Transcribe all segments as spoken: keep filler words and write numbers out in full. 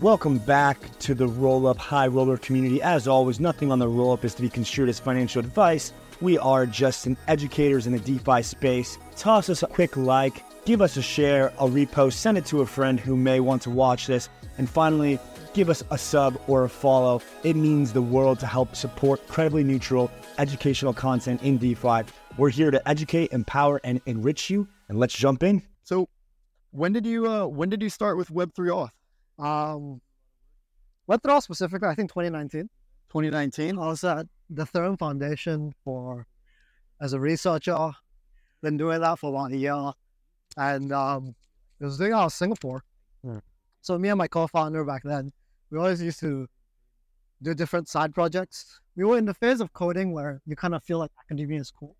Welcome back to the Roll Up High Roller community. As always, nothing on the Roll Up is to be construed as financial advice. We are just some educators in the DeFi space. Toss us a quick like, give us a share, a repost, send it to a friend who may want to watch this. And finally, give us a sub or a follow. It means the world to help support credibly neutral educational content in DeFi. We're here to educate, empower, and enrich you. And let's jump in. So when did you uh, when did you start with Web three Auth? Um, Web three Auth specifically, I think twenty nineteen. twenty nineteen? I was at the Therm Foundation for, as a researcher, been doing that for about a year. And um, it was doing out of Singapore. Hmm. So me and my co-founder back then, we always used to do different side projects. We were in the phase of coding where you kind of feel like academia is cool.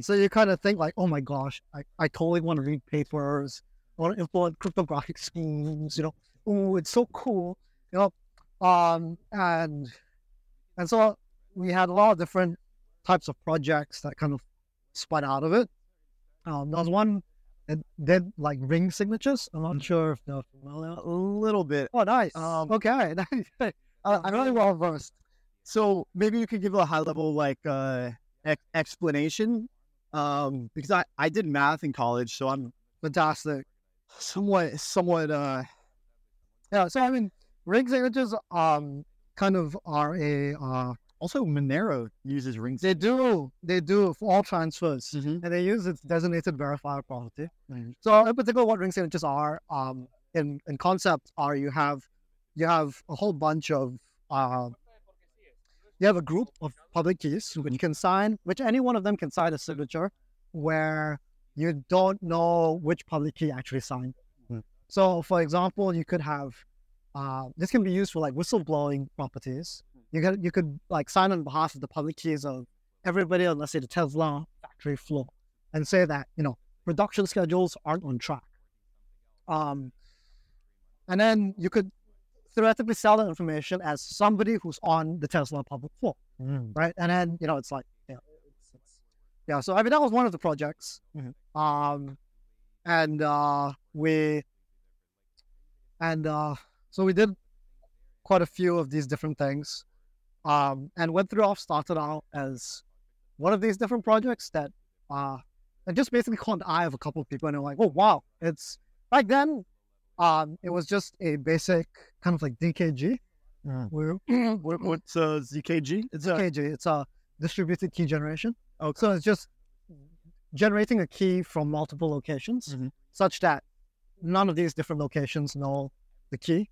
So you kind of think like, oh my gosh, I, I totally want to read papers. I want to implement cryptographic schemes, you know. Ooh, it's so cool, you know, um, and and so we had a lot of different types of projects that kind of spun out of it. Um, there was one that did like ring signatures. I'm not sure if they're familiar. A little bit. Oh, nice. Um, okay, uh, I'm really well versed. So maybe you could give a high level like uh, ex- explanation, um, because I, I did math in college, so I'm fantastic, somewhat somewhat. Uh, Yeah, so I mean, ring signatures um kind of are a uh, also Monero uses ring signatures. They do, they do for all transfers, mm-hmm. and they use its designated verifier property. Mm-hmm. So in particular, what ring signatures are um in, in concept are you have you have a whole bunch of uh you have a group of public keys which can sign, which any one of them can sign a signature, where you don't know which public key actually signed. So, for example, you could have uh, this can be used for like whistleblowing properties. You could you could like sign on behalf of the public keys of everybody on, let's say, the Tesla factory floor, and say that you know production schedules aren't on track. Um, and then you could theoretically sell that information as somebody who's on the Tesla public floor, mm. right? And then you know it's like yeah, it's, it's, yeah. So I mean that was one of the projects, mm-hmm. um, and uh, we. And uh, so we did quite a few of these different things. Um, and Web three Auth started out as one of these different projects that uh, that just basically caught the eye of a couple of people. And they were like, oh, wow. It's back then, um, it was just a basic kind of like D K G. Yeah. We're, we're, What's uh, Z K G? It's Z K G. A... It's a distributed key generation. Okay. So it's just generating a key from multiple locations, mm-hmm. such that none of these different locations know the key.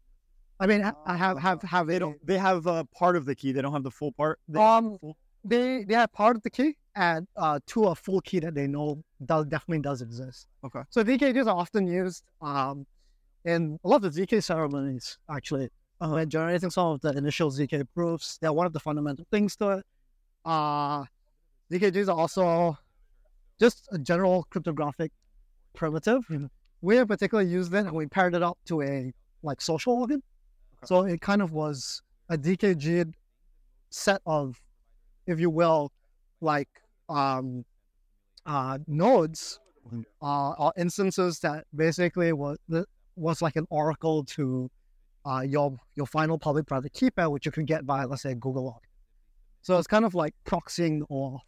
I mean, I have have have they don't they have a part of the key. They don't have the full part. They um, full. they they have part of the key and uh, to a full key that they know does definitely does exist. Okay. So Z K Gs are often used um, in a lot of the Z K ceremonies. Actually, uh, when generating some of the initial Z K proofs, they're one of the fundamental things to it. Uh, Z K Gs are also just a general cryptographic primitive. Mm-hmm. We in particular used it and we paired it up to a like social organ. Okay. So it kind of was a D K G set of, if you will, like um, uh, nodes uh, or instances that basically was was like an oracle to uh, your your final public private key pair, which you could get by, let's say, Google log. So it's kind of like proxying or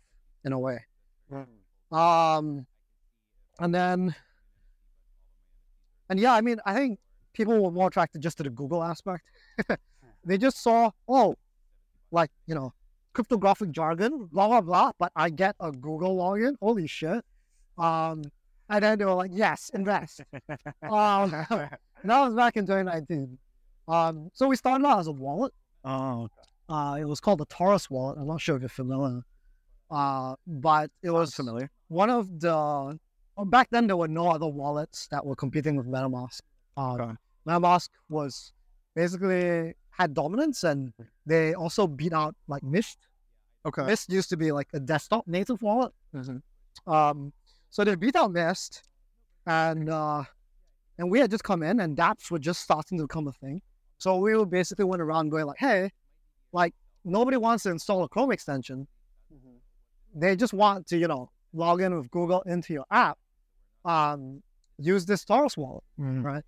in a way. Mm-hmm. Um, and then. And yeah, I mean, I think people were more attracted just to the Google aspect. They just saw, oh, like, you know, cryptographic jargon, blah, blah, blah, but I get a Google login. Holy shit. Um, and then they were like, yes, invest. um, that was back in twenty nineteen. Um, so we started out as a wallet. Oh, okay. Uh, it was called the Torus wallet. I'm not sure if you're familiar. Uh, but it was Sounds familiar. One of the... Back then, there were no other wallets that were competing with MetaMask. Um, okay. MetaMask was basically had dominance, and they also beat out like Mist. Okay, Mist used to be like a desktop native wallet. Mm-hmm. Um, so they beat out Mist, and uh, and we had just come in, and dApps were just starting to become a thing. So we were basically went around going like, hey, like nobody wants to install a Chrome extension. Mm-hmm. They just want to, you know, log in with Google into your app. Um, use this Torus wallet, mm-hmm. right?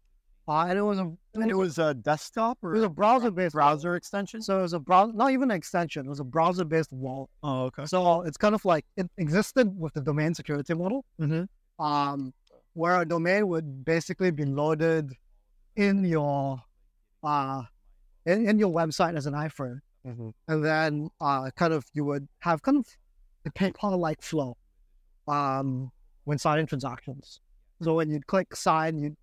Uh, and it was a and it was a desktop or it was a browser based browser wallet. extension. So it was a browser, not even an extension. It was a browser based wallet. Oh, okay. So it's kind of like it existed with the domain security model, mm-hmm. um, where a domain would basically be loaded in your uh, in, in your website as an iframe, mm-hmm. and then uh, kind of you would have kind of a PayPal like flow um, when signing transactions. So when you click sign, you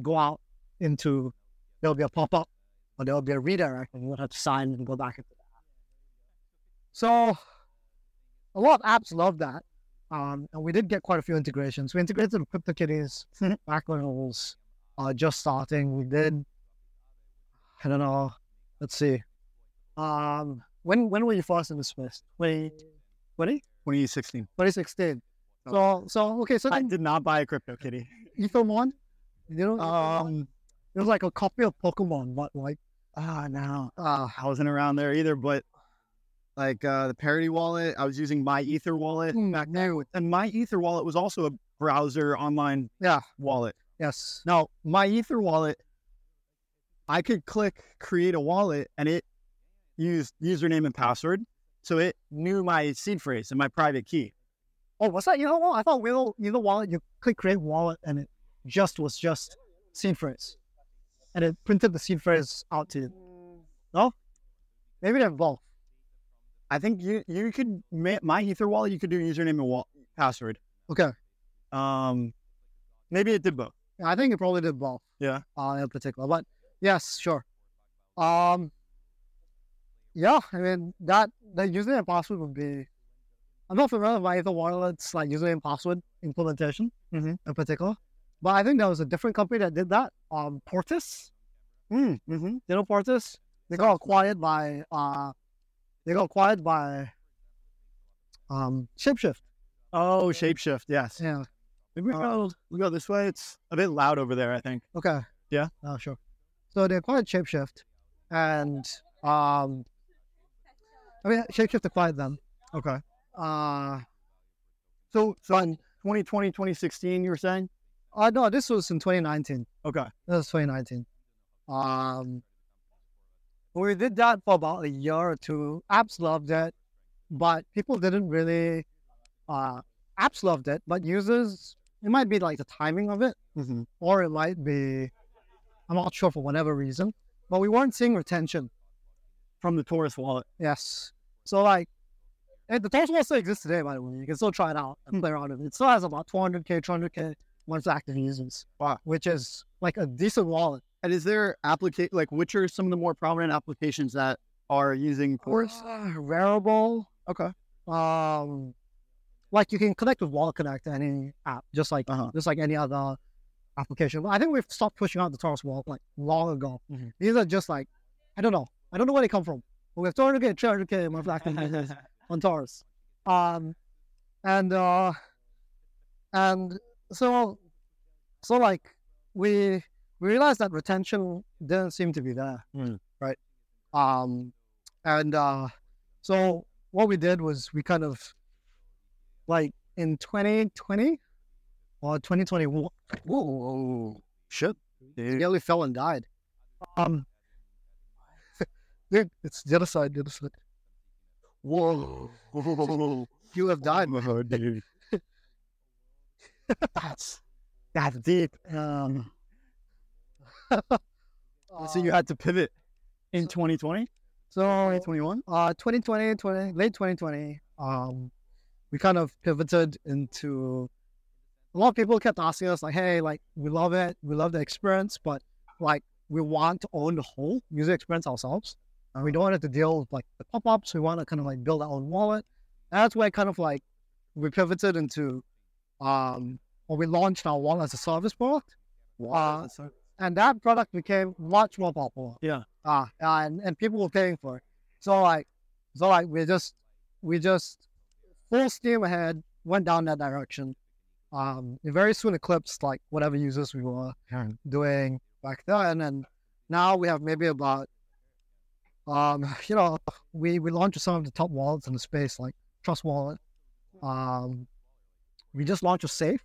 go out. Into there'll be a pop-up or there'll be a redirect and you'll have to sign and go back into that. So a lot of apps love that. Um, and we did get quite a few integrations. We integrated with CryptoKitties back when it was uh, just starting. We did, I don't know, let's see. Um, when when were you first in the space? twenty twenty? twenty sixteen. twenty sixteen. Okay. So, so okay, so I then, did not buy a CryptoKitty. Ethermon? You know, um, it was like a copy of Pokemon, but like, ah, uh, no, uh, I wasn't around there either. But like uh, the Parity wallet, I was using MyEtherWallet mm, back then. No. And MyEtherWallet was also a browser online yeah. wallet. Yes. Now, MyEtherWallet, I could click create a wallet and it used username and password. So it knew my seed phrase and my private key. Oh, what's that? You know what? I thought with either wallet, you click create wallet and it just was just seed phrase. And it printed the seed phrase out to you. No? Maybe they're both. I think you you could, my Ether wallet, you could do username and wall, password. Okay. Um, Maybe it did both. Yeah, I think it probably did both. Yeah. Uh, in particular. But yes, sure. Um, Yeah, I mean, that, that username and password would be, I'm not familiar with my Ether wallet's like username and password implementation mm-hmm. in particular. But I think there was a different company that did that. Um, Portis. Mm, mm-hmm. You know Portis? They got acquired by. Uh, they got acquired by. Um, Shapeshift. Oh, Shapeshift. Yes. Yeah. Maybe we go. We go this way. It's a bit loud over there. I think. Okay. Yeah. Oh, sure. So they acquired Shapeshift, and um, I mean Shapeshift acquired them. Okay. Uh, so so in twenty twenty, twenty sixteen, you were saying. Uh, no, this was in twenty nineteen. Okay. This was twenty nineteen. Um, we did that for about a year or two. Apps loved it, but people didn't really... Uh, apps loved it, but users... It might be like the timing of it, mm-hmm. or it might be... I'm not sure for whatever reason, but we weren't seeing retention. From the Torus wallet. Yes. So like... The Torus wallet still exists today, by the way. You can still try it out and play around with it. It still has about two hundred K, two hundred K... once active users, wow. which is like a decent wallet. And is there application, like which are some of the more prominent applications that are using Torus? Uh, Rarible. Okay. Um, like you can connect with Wallet Connect to any app, just like uh-huh. just like any other application. But I think we've stopped pushing out the Torus wallet like long ago. Mm-hmm. These are just like, I don't know. I don't know where they come from. But we have two hundred K, three hundred K monthly active users on Torus. Um, and, uh, and, So, so like we we realized that retention didn't seem to be there, mm. right? Um, and uh, so what we did was we kind of like in twenty twenty or twenty twenty-one. Whoa, shit! Dude. Nearly fell and died. Um, dude, it's the other side. The other side. Whoa! You have died, oh, dude. That's that's deep. Um, so you had to pivot in twenty twenty. So twenty twenty-one, uh, twenty twenty, twenty, late twenty twenty. Um, we kind of pivoted into. A lot of people kept asking us like, "Hey, like we love it, we love the experience, but like we want to own the whole user experience ourselves, and we don't want it to deal with like the pop-ups. We want to kind of like build our own wallet." And that's where kind of like we pivoted into. Um, or we launched our wallet as a service product, uh, and that product became much more popular. Yeah. Uh, and, and people were paying for it. So like, so like we just, we just full steam ahead, went down that direction. Um, it very soon eclipsed like whatever users we were yeah. doing back then. And now we have maybe about, um, you know, we, we launched some of the top wallets in the space, like Trust Wallet, um, we just launched a Safe.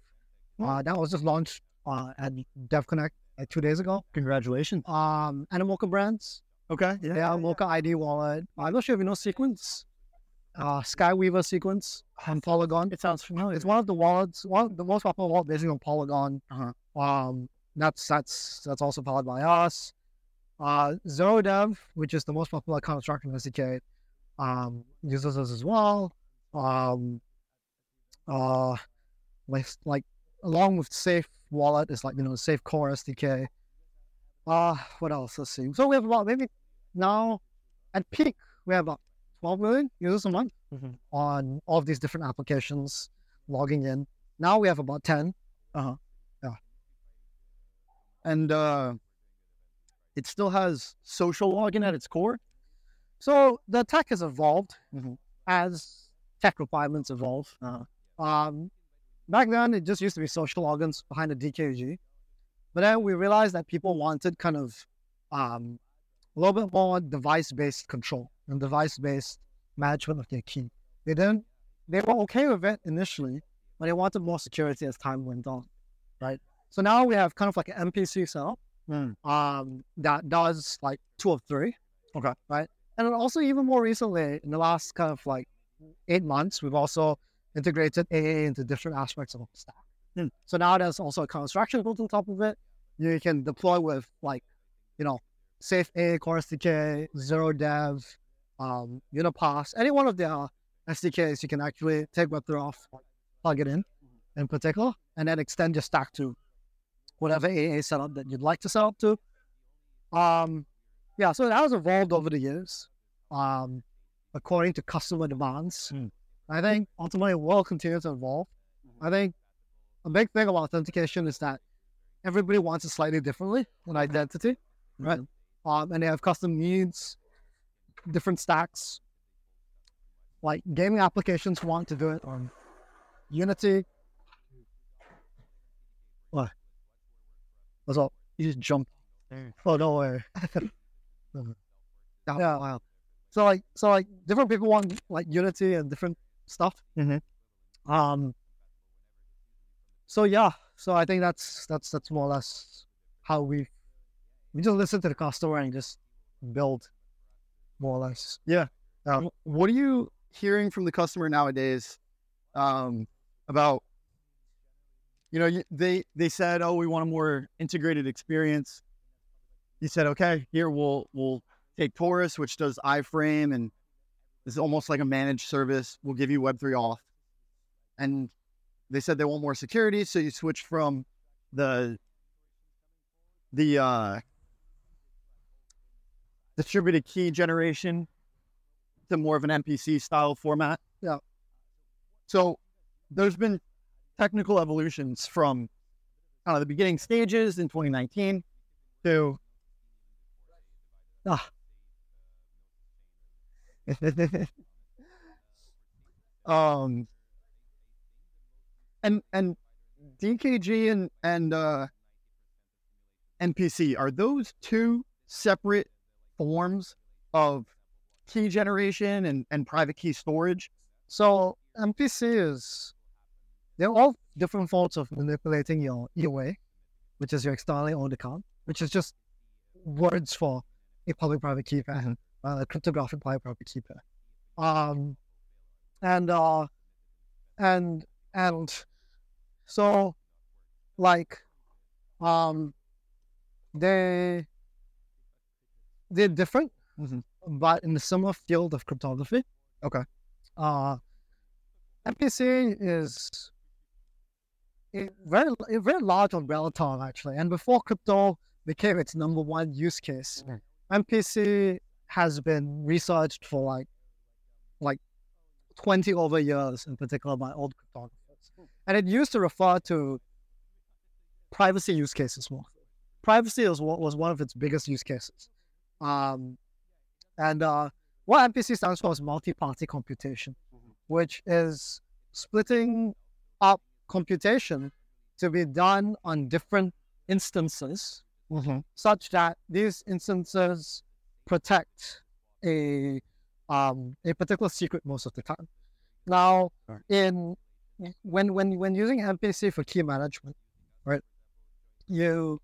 Uh, that was just launched uh, at Devconnect like two days ago. Congratulations. Um, Animoca Brands. Okay. Yeah, yeah, Animoca yeah. I D Wallet. I'm not sure if you know Sequence. Uh, Skyweaver Sequence on Polygon. It sounds familiar. It's one of the wallets, one of the most popular wallet basically on Polygon. Uh-huh. Um, that's that's that's also powered by us. Uh, ZeroDev, which is the most popular construct in S D K, um, uses us as well. Um, uh, like, like along with Safe Wallet is like you know Safe Core S D K. Uh, what else? Let's see. So we have about maybe now at peak we have about twelve million users a month mm-hmm. on all of these different applications logging in. Now we have about ten. Uh huh. Yeah. And uh, it still has social login at its core. So the tech has evolved mm-hmm. as tech requirements evolve. Uh-huh. Um, back then, it just used to be social logins behind a D K G. But then we realized that people wanted kind of um, a little bit more device-based control and device-based management of their key. They didn't, they were okay with it initially, but they wanted more security as time went on, right? So now we have kind of like an M P C setup mm. um, that does like two of three, okay, right? And also even more recently, in the last kind of like eight months, we've also integrated A A into different aspects of the stack. Mm. So now there's also a construction built on top of it. You can deploy with like, you know, Safe A A, Core S D K, ZeroDev, Um, Unipass, any one of their S D Ks, you can actually take Web three auth, plug it in, in particular, and then extend your stack to whatever A A setup that you'd like to set up to. Um, yeah, so that has evolved over the years, um, according to customer demands. Mm. I think ultimately it will continue to evolve. I think a big thing about authentication is that everybody wants it slightly differently in identity, right? Mm-hmm. Um, and they have custom needs. Different stacks, like gaming applications want to do it on Unity. What? What's up? You just jumped. Mm. Oh, don't worry. Yeah. Wild. So like, so like different people want like Unity and different stuff. Mm-hmm. Um. So yeah, so I think that's, that's, that's more or less how we, we just listen to the customer and just build. More or less. Yeah. Um, what are you hearing from the customer nowadays um, about, you know, they, they said, oh, we want a more integrated experience. You said, okay, here we'll, we'll take Torus, which does iframe and is almost like a managed service. We'll give you Web three auth. And they said they want more security. So you switch from the, the, uh, distributed key generation to more of an M P C style format. Yeah. So there's been technical evolutions from uh, the beginning stages in twenty nineteen to ah. um and and D K G and and uh, M P C, are those two separate forms of key generation and, and private key storage? So M P C is, they're all different forms of manipulating your E O A, which is your externally owned account, which is just words for a public-private key pair, mm-hmm. uh, a cryptographic public-private key pair. Um, and, uh, and, and so like, um, they, They're different, mm-hmm. but in the similar field of cryptography. Okay. Uh, M P C is a very, a very large umbrella term, actually. And before crypto became its number one use case, mm-hmm. M P C has been researched for like like twenty over years, in particular by old cryptographers. And it used to refer to privacy use cases more. Privacy was, was one of its biggest use cases. Um, and uh, what M P C stands for is multi-party computation, mm-hmm. which is splitting up computation to be done on different instances, mm-hmm. such that these instances protect a um, a particular secret most of the time. Now, right. in when when when using M P C for key management, right, you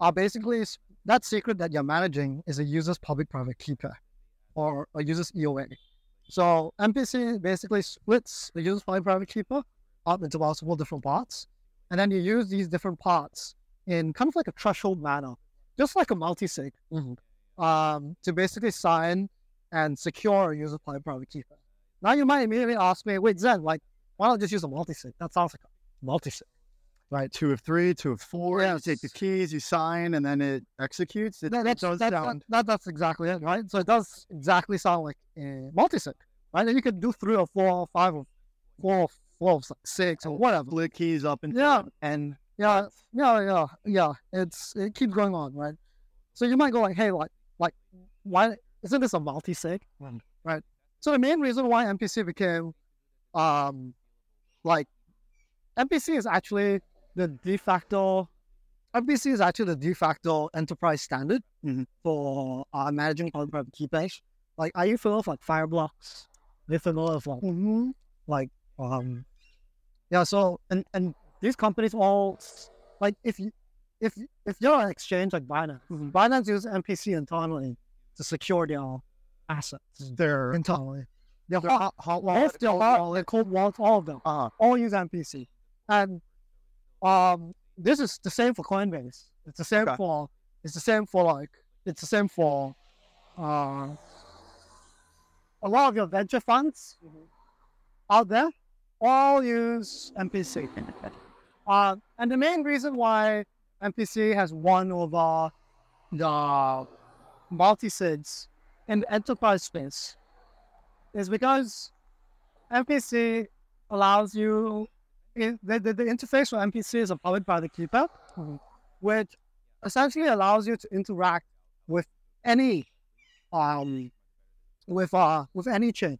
are basically that secret that you're managing is a user's public-private key pair or a user's E O A. So M P C basically splits the user's public-private key pair up into multiple different parts, and then you use these different parts in kind of like a threshold manner, just like a multi-sig, mm-hmm. um, to basically sign and secure a user's public-private key pair. Now you might immediately ask me, wait, Zen, like, why not just use a multi-sig? That sounds like a multi-sig. Right, two of three, two of four, yes. You take the keys, you sign, and then it executes. It, that, that's, it that, that, that, that's exactly it, right? So it does exactly sound like a multi-sig, right? And you can do three or four or five or four or four or six or whatever. Split keys up and yeah. and yeah, yeah, yeah, yeah. It's, it keeps going on, right? So you might go like, hey, like, like, why isn't this a multi-sig, mm. right? So the main reason why M P C became, um, like, M P C is actually the de facto, M P C is actually the de facto enterprise standard mm-hmm. for uh, managing public-private key pairs. Like, are you familiar with like Fireblocks? They're familiar with like, mm-hmm. like, um, yeah. So and and these companies all like if you, if if you're an exchange like Binance, mm-hmm. Binance uses M P C internally to secure their assets. Their internally, their hot, hot wallet, their hot wallet, cold wallet, all of them, uh-huh. all use M P C. And um, this is the same for Coinbase. It's the same okay. for. It's the same for like. It's the same for. Uh, a lot of your venture funds mm-hmm. out there all use M P C. Uh, and the main reason why M P C has won over the multi-sids in the enterprise space is because M P C allows you. It, the, the, the interface for M P C is powered by the keeper, mm-hmm. which essentially allows you to interact with any, um, with uh, with any chain.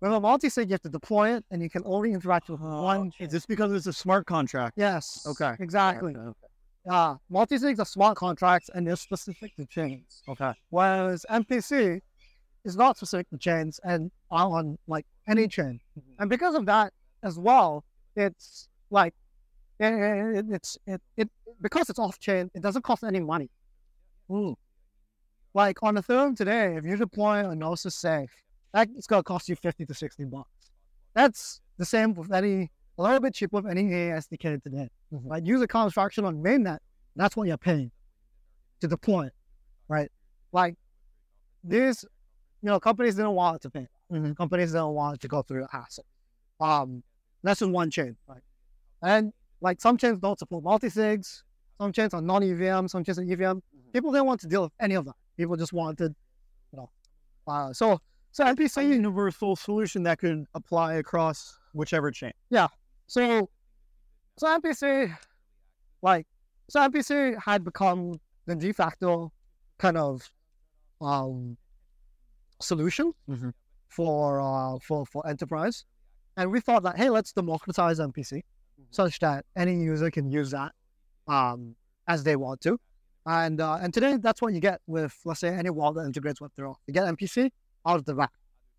With a multi-sig, you have to deploy it, and you can only interact with oh, one chain. Is this because it's a smart contract? Yes. Okay. Exactly. Okay. Uh, multi-sigs are smart contracts, and they're specific to chains. Okay. Whereas M P C is not specific to chains and are on like any chain, mm-hmm. and because of that as well. It's like it, it's it, it because it's off chain. It doesn't cost any money. Ooh. Like on Ethereum today, if you deploy a Gnosis Safe, that it's gonna cost you fifty to sixty bucks. That's the same with any a little bit cheaper with any A A S D K today. Mm-hmm. Like user construction on mainnet, that's what you're paying to deploy it, right? Like these, you know, companies didn't want to pay. Mm-hmm. Companies don't want to go through the hassle. Um. That's just one chain, right? And like some chains don't support multi-sigs, some chains are non-E V M, some chains are E V M. People didn't want to deal with any of that. People just wanted, you know. Uh, so, so M P C a universal solution that could apply across whichever chain. Yeah. So, so M P C, like, so M P C had become the de facto kind of um, solution mm-hmm. for uh, for for enterprise. And we thought that, hey, let's democratize M P C mm-hmm. such that any user can use that um, as they want to. And uh, and today, that's what you get with, let's say, any wallet that integrates Web three auth. You get M P C out of the rack,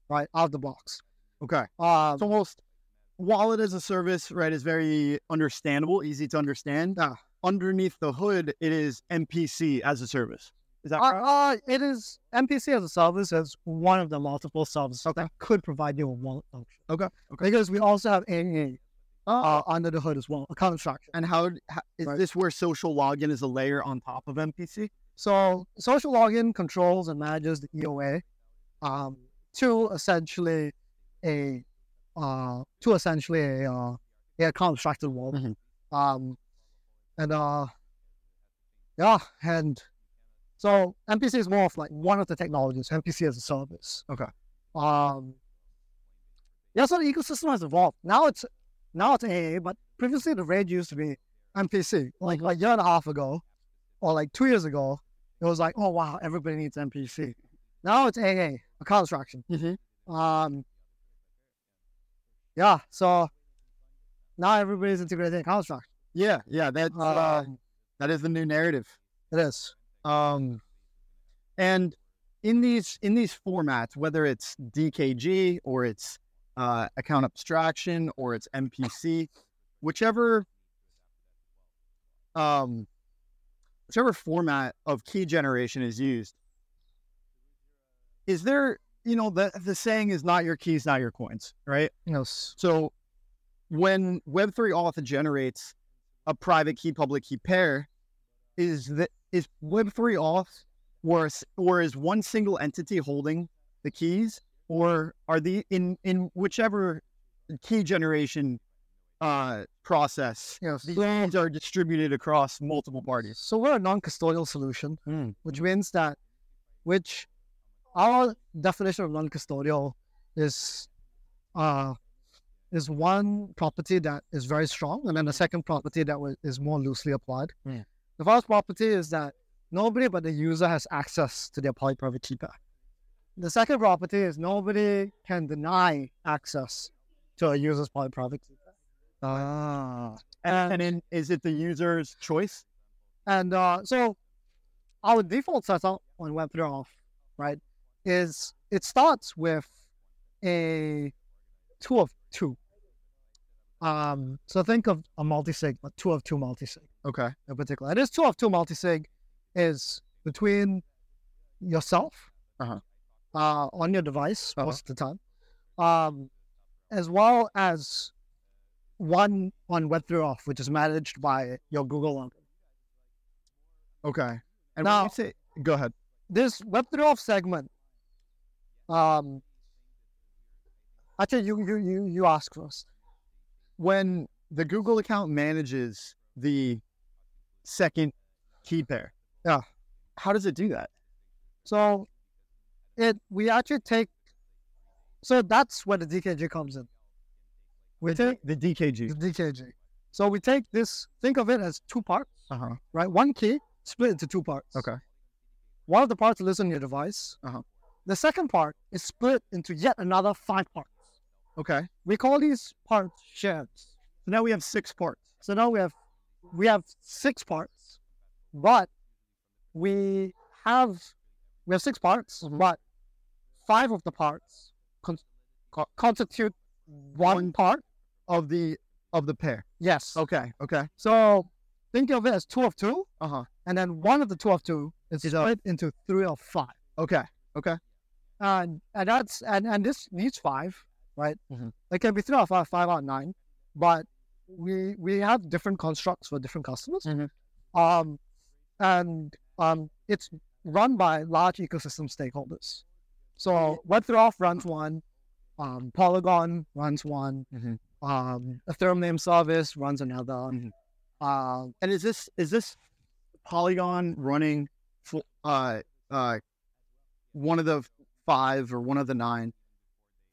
right? Out of the box. Okay. Um, it's almost wallet as a service, right, is very understandable, easy to understand. Uh, Underneath the hood, it is M P C as a service. Is that correct? Uh, uh, it is M P C as a service as one of the multiple services okay. that could provide you a wallet function. Okay. okay. Because we also have A A uh, under the hood as well, account structure. And how, how is right. this where social login is a layer on top of M P C? So social login controls and manages the E O A um, to essentially a uh, to essentially a uh, a account structure wallet. Mm-hmm. Um, and uh, yeah, and. So M P C is more of like one of the technologies, M P C as a service. Okay. Um, yeah, so the ecosystem has evolved. Now it's now it's A A, but previously the rage used to be M P C. Like like a year and a half ago, or like two years ago, it was like, oh wow, everybody needs M P C. Now it's A A, account abstraction. Mm-hmm. Um, yeah, so now everybody's integrating account abstraction. Yeah, yeah, that's, uh, uh, that is the new narrative. It is. Um, and in these, in these formats, whether it's D K G or it's, uh, account abstraction or it's M P C, whichever, um, whichever format of key generation is used, is there, you know, the, the saying is not your keys, not your coins, right? Yes. So when Web three Auth generates a private key, public key pair, is that is Web three Auth or, or is one single entity holding the keys, or are the in, in whichever key generation uh, process, you know, these keys are distributed across multiple parties? So we're a non-custodial solution, mm. which means that which our definition of non-custodial is uh, is one property that is very strong, and then the second property that w- is more loosely applied. Yeah. The first property is that nobody but the user has access to their polyprivate key pair. The second property is nobody can deny access to a user's polyprivate key pair. Ah. And, and in, is it the user's choice? And uh, so our default setup on Web three Auth, right, is it starts with a two of two. Um, so think of a multi-sig, a two of two multi-sig. Okay. In particular. And this two of two multi-sig is between yourself uh-huh. uh, on your device uh-huh. most of the time, um, as well as one on Web three Auth, which is managed by your Google login. Okay. And now, when you say, go ahead. This Web three Auth segment, um, actually, you, you, you, you ask first. When the Google account manages the second key pair, yeah, how does it do that? So, it we actually take. So that's where the D K G comes in. We the, take the D K G. The D K G. So we take this. Think of it as two parts, uh-huh. right? One key split into two parts. Okay. One of the parts lives on your device. Uh-huh. The second part is split into yet another five parts. Okay. We call these parts shares. So now we have six parts. So now we have we have six parts, but we have we have six parts, mm-hmm. but five of the parts con- co- constitute one, one part of the of the pair. Yes. Okay. Okay. So think of it as two of two. Uh huh. And then one of the two of two is split a... into three of five. Okay. Okay. And and that's and, and this needs five. Right, mm-hmm. It can be three out five, five out nine, but we we have different constructs for different customers, mm-hmm. um, and um, it's run by large ecosystem stakeholders. So Web three Auth runs one, um, Polygon runs one, mm-hmm. um, a Therm name service runs another. Mm-hmm. Uh, and is this is this Polygon running for, uh uh one of the five or one of the nine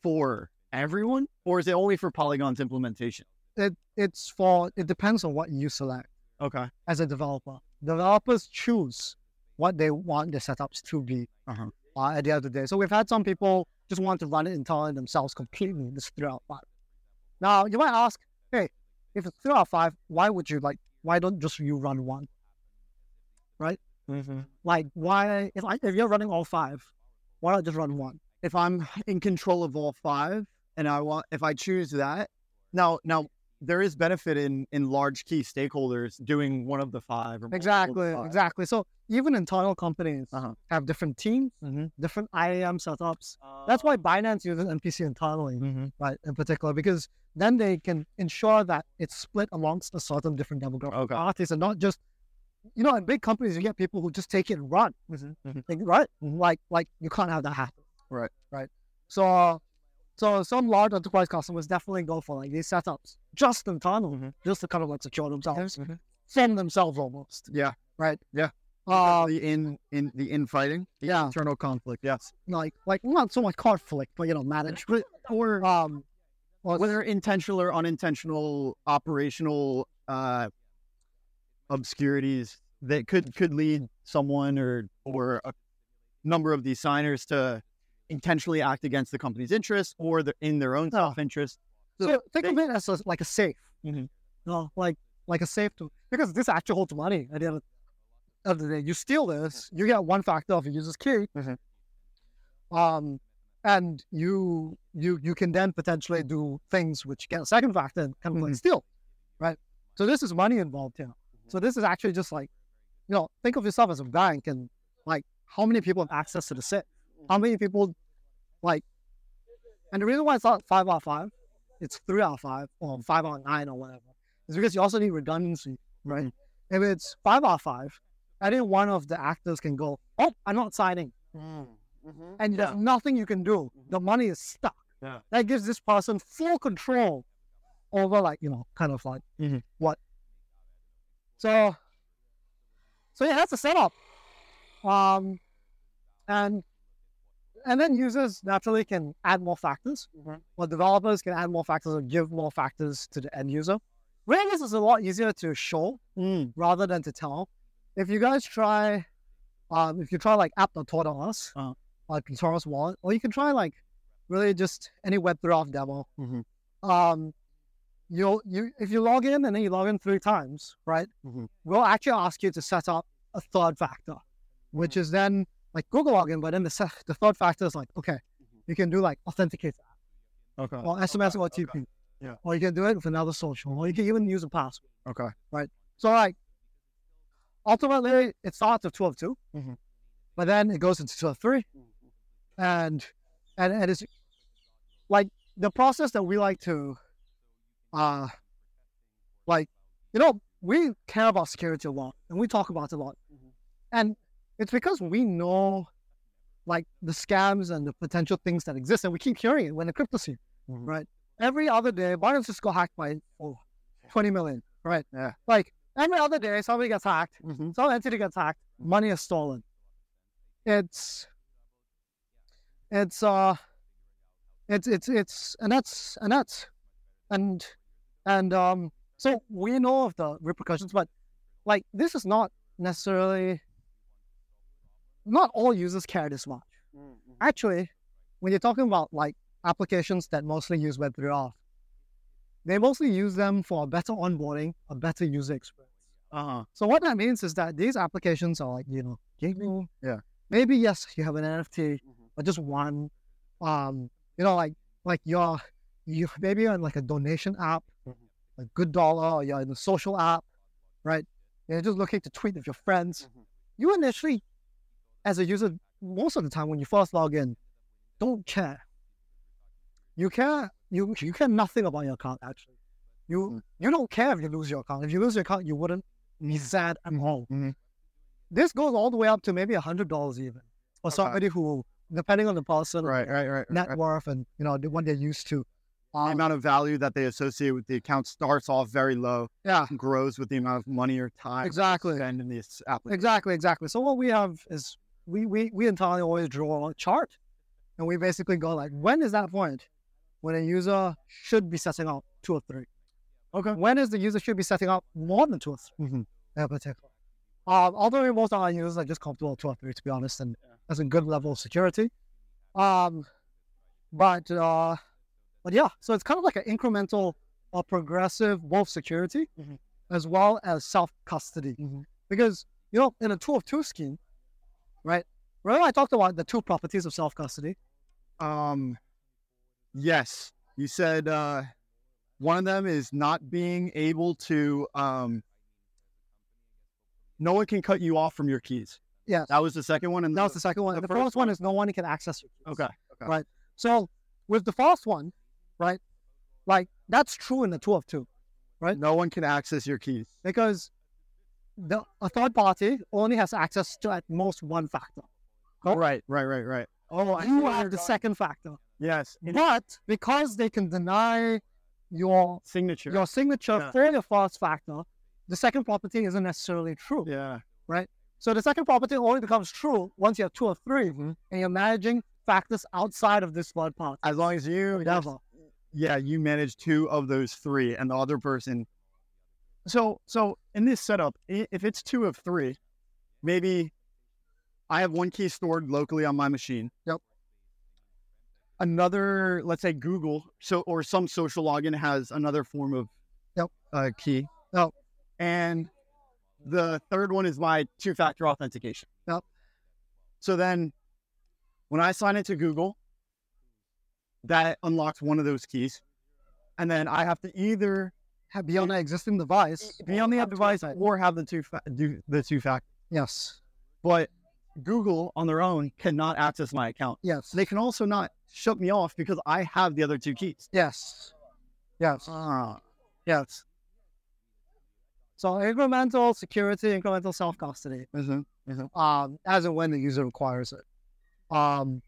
for everyone, or is it only for Polygon's implementation? It it's for it depends on what you select. Okay. As a developer, developers choose what they want their setups to be. Uh-huh. Uh, at the end of the day, so we've had some people just want to run it entirely themselves, completely. This three out five. Now you might ask, hey, if it's three out five, why would you like? Why don't just you run one? Right. Mm-hmm. Like why if I, if you're running all five, why not just run one? If I'm in control of all five. And I want if I choose that now. Now there is benefit in, in large key stakeholders doing one of the five. Or exactly, the five. exactly. So even internal companies uh-huh. have different teams, mm-hmm. different I A M setups. Uh, That's why Binance uses M P C internally, mm-hmm. right? In particular, because then they can ensure that it's split amongst a certain different demographic okay. parties, and not just you know. In big companies, you get people who just take it and run, mm-hmm. like, right? Like like you can't have that happen. Right, right. So. Uh, So some large enterprise customers definitely go for like these setups just internal, mm-hmm. just to kind of like secure themselves, mm-hmm. send themselves almost. Yeah. Right. Yeah. Uh, the in in the infighting, the yeah. internal conflict. Yes. Like like not so much conflict, but you know, managed or um, well, whether intentional or unintentional operational uh, obscurities that could could lead someone or or a number of these signers to intentionally act against the company's interest or the, in their own oh. self-interest. So, so think they, of it as a, like a safe, mm-hmm. no, like like a safe to because this actually holds money. At the end of the day, you steal this, you get one factor of your user's key, mm-hmm. um, and you you you can then potentially do things which get a second factor and kind of mm-hmm. like steal, right? So this is money involved here. Mm-hmm. So this is actually just like you know, think of yourself as a bank and like how many people have access to the S I P? How many people like, and the reason why it's not five out of five, it's three out of five or five out of nine or whatever, is because you also need redundancy, right? Mm-hmm. If it's five out of five, any one of the actors can go, oh, I'm not signing. Mm-hmm. And yeah. there's nothing you can do. Mm-hmm. The money is stuck. Yeah. That gives this person full control over like, you know, kind of like mm-hmm. what. So, so yeah, that's the setup. Um, and and then users naturally can add more factors, mm-hmm. or developers can add more factors or give more factors to the end user. Radius is a lot easier to show mm. rather than to tell. If you guys try, um, if you try like app dot torus, uh-huh. like Torus wallet, or you can try like really just any web three auth demo. Mm-hmm. Um, you'll, you, if you log in and then you log in three times, right? Mm-hmm. We'll actually ask you to set up a third factor, which mm-hmm. is then like Google login, but then the the third factor is like, okay, mm-hmm. you can do like authenticate that. Okay. Or S M S okay. or O T P. Okay. Yeah. Or you can do it with another social, or you can even use a password. Okay. Right. So like, ultimately it starts at twelve two, mm-hmm. but then it goes into twelve three. Mm-hmm. And, and, and it's like the process that we like to, uh, like, you know, we care about security a lot and we talk about it a lot. Mm-hmm. And it's because we know like the scams and the potential things that exist, and we keep hearing it when the crypto scene, mm-hmm. right? Every other day, Binance just got hacked by oh, twenty million, right? Yeah. Like every other day, somebody gets hacked, mm-hmm. some entity gets hacked, money is stolen. It's, it's, uh, it's, it's, it's, and that's, and that's, and, and, um, so we know of the repercussions, but like this is not necessarily, not all users care this much. Mm-hmm. Actually, when you're talking about like applications that mostly use web three auth, they mostly use them for a better onboarding, a better user experience. Uh-huh. So what that means is that these applications are like, you know, gaming. Yeah. Maybe yes, you have an N F T, mm-hmm. but just one. Um, you know, like like you're you maybe you're in like a donation app, mm-hmm. a good dollar, or you're in a social app, right? You're just looking to tweet with your friends. Mm-hmm. You initially, as a user, most of the time when you first log in, don't care. You care, you you care nothing about your account, actually. You mm. you don't care if you lose your account. If you lose your account, you wouldn't be sad at all. Mm-hmm. This goes all the way up to maybe one hundred dollars even. Or okay. somebody who, depending on the person, right, right, right, net right. worth, and you know what they're used to. Um, the amount of value that they associate with the account starts off very low. Yeah. And grows with the amount of money or time. Exactly. Spend in this application. Exactly, exactly. So what we have is, we, we, we entirely always draw a chart. And we basically go like, when is that point? When a user should be setting up two or three. Okay. When is the user should be setting up more than two or three? Mm-hmm. Yeah, particular. Um, although most of our users are just comfortable with two or three, to be honest, and yeah. that's a good level of security. Um, but uh, but yeah, so it's kind of like an incremental or progressive both security mm-hmm. as well as self-custody. Mm-hmm. Because, you know, in a two of two scheme, right? Remember I talked about the two properties of self-custody? Um... Yes. You said uh, one of them is not being able to, um, no one can cut you off from your keys. Yeah. That was the second one. And that the, was the second one. The, the first, first one, one is no one can access your keys. Okay. okay. Right. So with the first one, right, like that's true in the two of two, right? No one can access your keys. Because the a third party only has access to at most one factor. Correct? Right, right, right, right. Oh, I you have the going. second factor. Yes. But because they can deny your signature your signature yeah. for your first factor, the second property isn't necessarily true. Yeah. Right? So the second property only becomes true once you have two or three mm-hmm. and you're managing factors outside of this third part. As long as you never. Yeah, you manage two of those three and the other person. So so in this setup, if it's two of three, maybe I have one key stored locally on my machine. Yep. Another, let's say Google, so or some social login has another form of yep. uh, key. Yep. And the third one is my two-factor authentication. Yep. So then when I sign into Google, that unlocks one of those keys. And then I have to either have, be on an existing device, be on the app device, or have the two fa- do the two-factor. Yes. But Google on their own cannot access my account. Yes. They can also not shut me off because I have the other two keys. Yes. Yes. Ah. Yes. So incremental security, incremental self-custody. Mm-hmm. Mm-hmm. Um, as and when the user requires it. Um,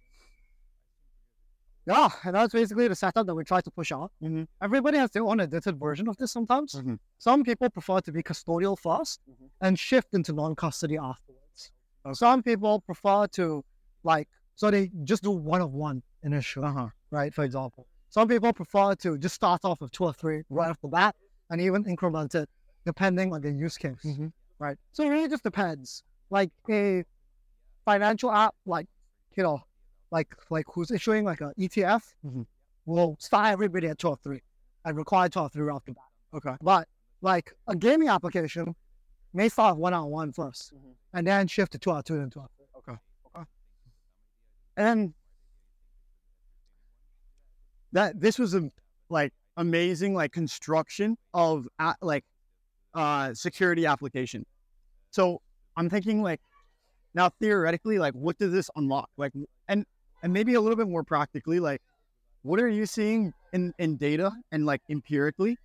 yeah, and that's basically the setup that we try to push out. Mm-hmm. Everybody has their own edited version of this sometimes. Mm-hmm. Some people prefer to be custodial first mm-hmm. and shift into non-custody afterwards. Okay. Some people prefer to, like, so they just do one-of-one initially, uh-huh. right, for example. Some people prefer to just start off with two or three right off the bat and even increment it depending on their use case, mm-hmm. right? So it really just depends. Like a financial app, like, you know, like like who's issuing like an E T F, mm-hmm. will start everybody at twelve three and require twelve three off the bat. Okay. But like a gaming application may start one-on-one first mm-hmm. and then shift to two-on-two and twelve three. Okay. Okay. And that this was a like amazing like construction of uh, like uh, security application. So I'm thinking like, now theoretically, like what does this unlock? Like, and and maybe a little bit more practically, like what are you seeing in, in data and like empirically?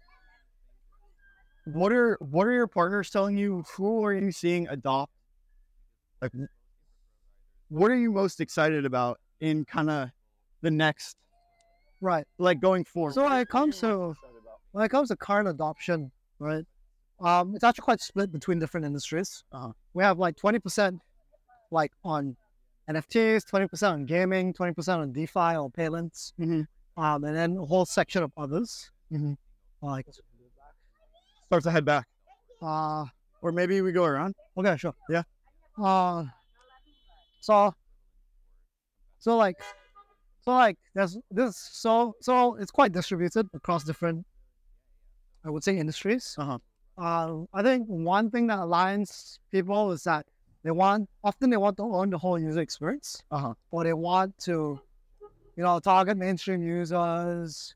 What are what are your partners telling you? Who are you seeing adopt? Like, what are you most excited about in kind of the next, right? Like going forward. So when it comes to when it comes to current adoption, right? Um, it's actually quite split between different industries. Uh-huh. We have like twenty percent like on N F Ts, twenty percent on gaming, twenty percent on DeFi or payments, mm-hmm. um, and then a whole section of others. Mm-hmm. Like starts to head back. Uh, or maybe we go around. Okay, sure. Yeah. Uh, so, so like, so like there's this, so, so it's quite distributed across different, I would say, industries. Uh-huh. Uh, I think one thing that aligns people is that they want, often they want to own the whole user experience, uh-huh. or they want to, you know, target mainstream users,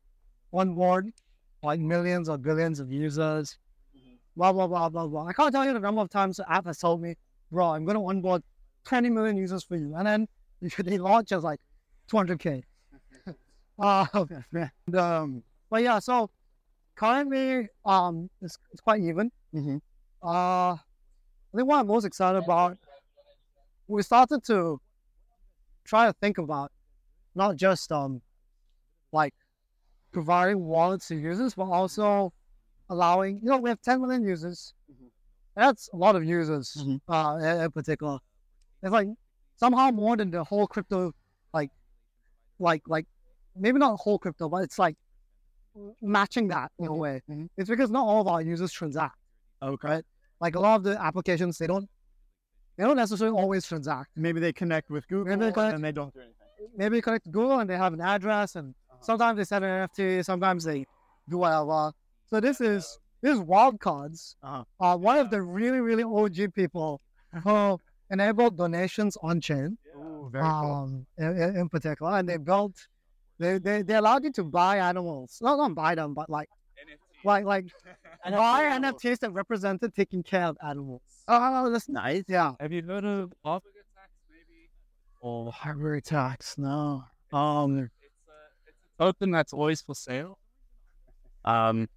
onboard like millions or billions of users, mm-hmm. blah, blah, blah, blah, blah. I can't tell you the number of times the app has told me, bro, I'm going to onboard twenty million users for you. And then they launch as like two hundred K. uh, and, um, but yeah, so. Currently, um, it's, it's quite even. Mm-hmm. Uh, I think what I'm most excited about, we started to try to think about not just um, like providing wallets to users, but also allowing, you know, we have ten million users. Mm-hmm. That's a lot of users mm-hmm. uh, in, in particular. It's like somehow more than the whole crypto, like, like, like maybe not whole crypto, but it's like, matching that in mm-hmm. a way. Mm-hmm. It's because not all of our users transact. Okay. Right? Like a lot of the applications, they don't they don't necessarily always transact. Maybe they connect with Google they connect, and they don't do anything. Maybe they connect to Google and they have an address and uh-huh. sometimes they send an N F T, sometimes they do whatever. So this is this is Wildcards. Uh-huh. Uh, one yeah. of the really, really O G people who enabled donations on chain. Yeah. Ooh, very um, cool. in, in particular. And they built They, they they allowed you to buy animals. Not not buy them, but like N F T. like like buy N F Ts that represented taking care of animals. Oh, that's nice. Yeah. Have you heard of Harburg tax maybe? Oh, Harburg tax, no. It's, um it's a, it's a token that's always for sale. Um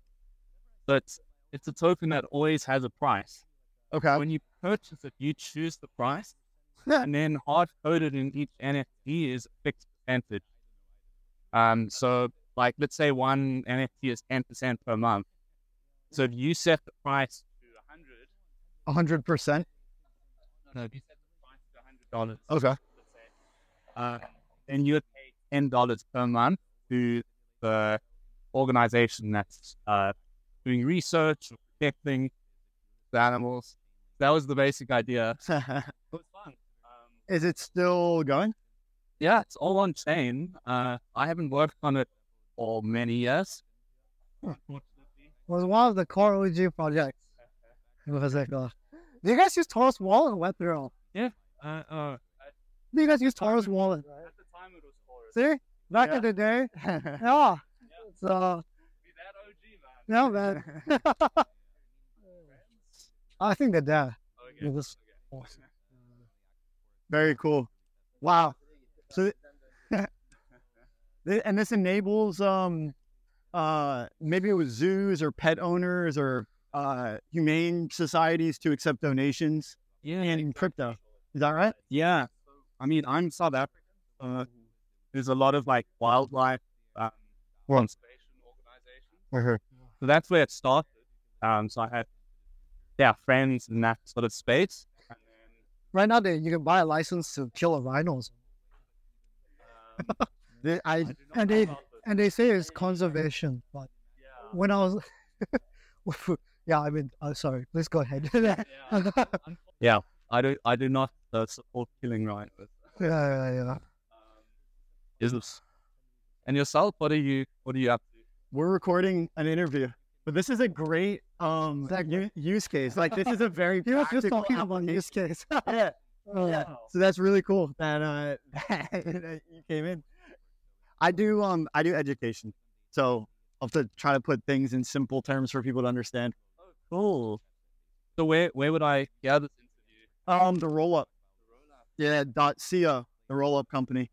but it's a token that always has a price. Okay. When you purchase it, you choose the price. Yeah. And then hard coded in each N F T is a fixed percentage. Um, so like, let's say one N F T is ten percent per month. So if you set the price to a hundred, a hundred percent. No, if you set the price to a hundred dollars. Okay. Let's say, uh, then you would pay ten dollars per month to the organization that's, uh, doing research, or protecting the animals. That was the basic idea. It was fun. Um, is it still going? Yeah, it's all on chain. Uh, I haven't worked on it for many years. Huh. It was one of the core O G projects. Do you guys use Torus Wallet or Web three auth? Yeah. Uh, uh, Do you guys use Torus Wallet? At the time it was Torus. See? Back yeah. in the day. yeah. yeah. So, be that O G, man. No, man. I think they're dead. Okay. Just, okay. Awesome. Very cool. Wow. So, th- and this enables um, uh, maybe it was zoos or pet owners or uh, humane societies to accept donations. Yeah, and in crypto. Is that right? Yeah. I mean, I'm South African. Uh, there's a lot of like wildlife uh, conservation organizations. Uh-huh. So that's where it started. Um, so I had yeah friends in that sort of space. And then, right now, then you can buy a license to kill a rhinos. Um, they, I, I and they and they say it's conservation, but yeah. when I was yeah, I mean, oh, sorry. Please go ahead. yeah. yeah, I do. I do not uh, support killing rhinos. Yeah, yeah, yeah. Um, business. And yourself, what are you? What are you up to? We're recording an interview, but this is a great um exactly. u- use case. Like this is a very you know just talking about use case. yeah. Uh, yeah. So that's really cool that uh that you came in. I do um I do education, so I'll have to try to put things in simple terms for people to understand. Oh, cool. So where where would I get this interview? Um, the roll up. Yeah, dot co, the roll-up company.